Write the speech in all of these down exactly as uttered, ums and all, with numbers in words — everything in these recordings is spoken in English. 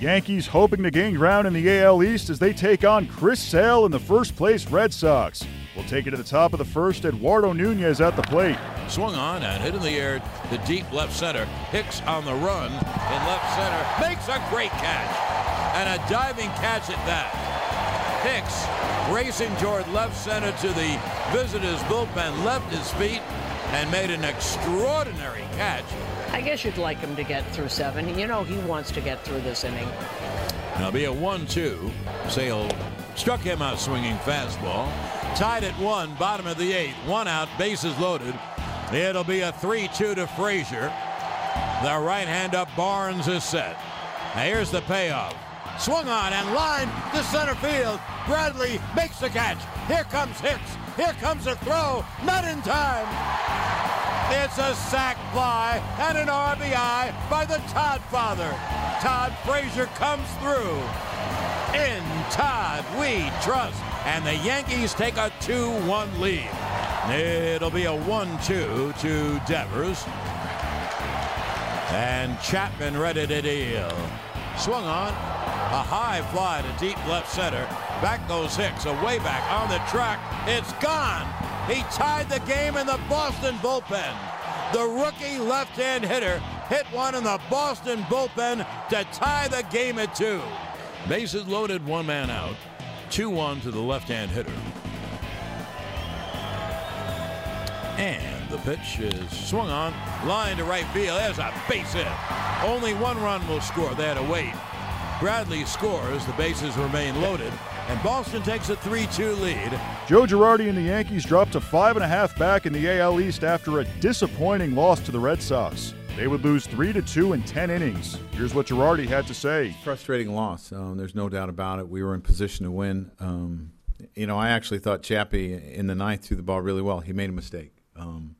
Yankees hoping to gain ground in the A L East as they take on Chris Sale and the first-place Red Sox. We'll take it to the top of the first. Eduardo Nunez at the plate. Swung on and hit in the air to deep left center. Hicks on the run in left center. Makes a great catch. And a diving catch at that. Hicks racing toward left center to the visitors' bullpen. Left his feet and made an extraordinary catch. I guess you'd like him to get through seven. You know he wants to get through this inning. Now be a one two. Sale struck him out swinging fastball. Tied at one, bottom of the eighth. One out, bases loaded. It'll be a three two to Frazier. The right hand up Barnes is set. Now here's the payoff. Swung on and lined to center field. Bradley makes the catch. Here comes Hicks. Here comes a throw. Not in time. It's a sac fly and an R B I by the Todd father. Todd Frazier comes through. In Todd we trust. And the Yankees take a two one lead. It'll be a one two to Devers. And Chapman ready to deal. Swung on. A high fly to deep left center. Back goes Hicks. A way back on the track. It's gone. He tied the game in the Boston bullpen. The rookie left-hand hitter hit one in the Boston bullpen to tie the game at two. Bases loaded, one man out. two one to the left-hand hitter. And the pitch is swung on, line to right field. There's a base hit. Only one run will score. They had to wait. Bradley scores. The bases remain loaded. And Boston takes a three two lead. Joe Girardi and the Yankees dropped to five and a half back in the A L East after a disappointing loss to the Red Sox. They would lose three to two in ten innings. Here's what Girardi had to say. Frustrating loss. Um, there's no doubt about it. We were in position to win. Um, you know, I actually thought Chappie in the ninth threw the ball really well. He made a mistake. Um,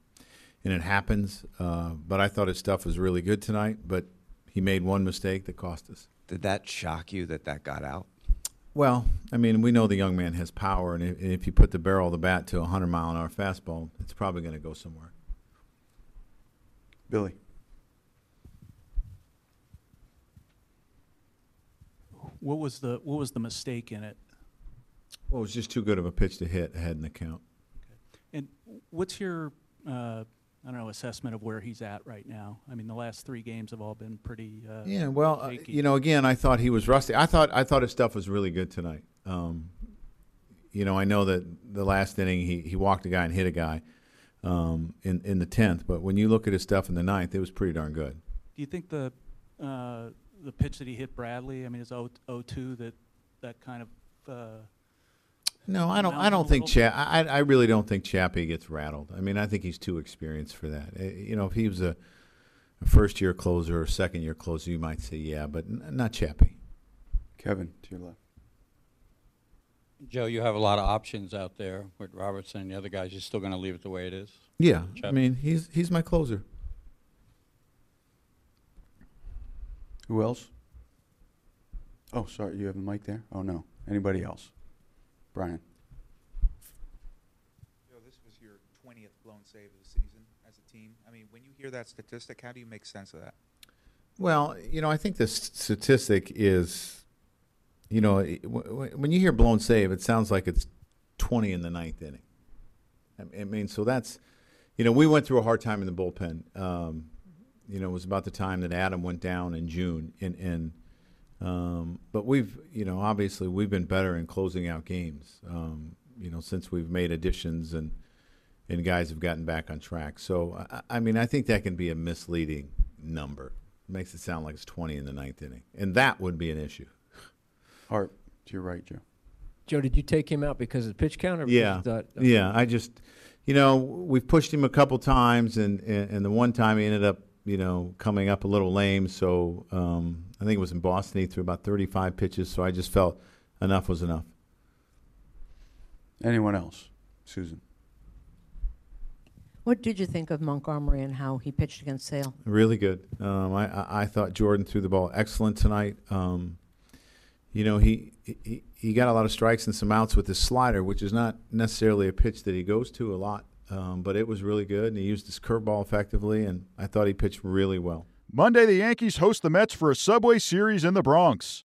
and it happens. Uh, but I thought his stuff was really good tonight. But he made one mistake that cost us. Did that shock you that that got out? Well, I mean, we know the young man has power. And if, if you put the barrel of the bat to a hundred mile an hour fastball, it's probably going to go somewhere. Billy. What was the what was the mistake in it? Well, it was just too good of a pitch to hit ahead in the count. Okay. And what's your uh, I don't know assessment of where he's at right now? I mean, the last three games have all been pretty. Uh, yeah, well, uh, you know, again, I thought he was rusty. I thought I thought his stuff was really good tonight. Um, you know, I know that the last inning he he walked a guy and hit a guy um, in in the tenth, but when you look at his stuff in the ninth, it was pretty darn good. Do you think the uh, The pitch that he hit Bradley, I mean, is oh two that that kind of. Uh, no, I don't. I don't think Chap. I I really don't think Chappie gets rattled. I mean, I think he's too experienced for that. Uh, you know, if he was a, a first year closer or second year closer, you might say yeah, but n not Chappie. Kevin, to your left. Joe, you have a lot of options out there with Robertson and the other guys. You're still going to leave it the way it is. Yeah, Chappie. I mean, he's he's my closer. Who else? Oh, sorry, you have a mic there? Oh, no. Anybody else? Brian. Joe, this was your twentieth blown save of the season as a team. I mean, when you hear that statistic, how do you make sense of that? Well, you know, I think the statistic is, you know, when you hear blown save, it sounds like it's twenty in the ninth inning. I mean, so that's, you know, we went through a hard time in the bullpen. Um, You know, it was about the time that Adam went down in June. And, and um, but we've, you know, obviously we've been better in closing out games, um, you know, since we've made additions and and guys have gotten back on track. So, I, I mean, I think that can be a misleading number. It makes it sound like it's twenty in the ninth inning. And that would be an issue. Hart, to your right, Joe. Joe, did you take him out because of the pitch count? Or yeah, that, okay. yeah. I just, you know, we've pushed him a couple times, and, and, and the one time he ended up, you know, coming up a little lame. So um, I think it was in Boston. He threw about thirty-five pitches. So I just felt enough was enough. Anyone else? Susan. What did you think of Montgomery and how he pitched against Sale? Really good. Um, I, I, I thought Jordan threw the ball excellent tonight. Um, you know, he, he, he got a lot of strikes and some outs with his slider, which is not necessarily a pitch that he goes to a lot. Um, but it was really good, and he used his curveball effectively, and I thought he pitched really well. Monday, the Yankees host the Mets for a Subway Series in the Bronx.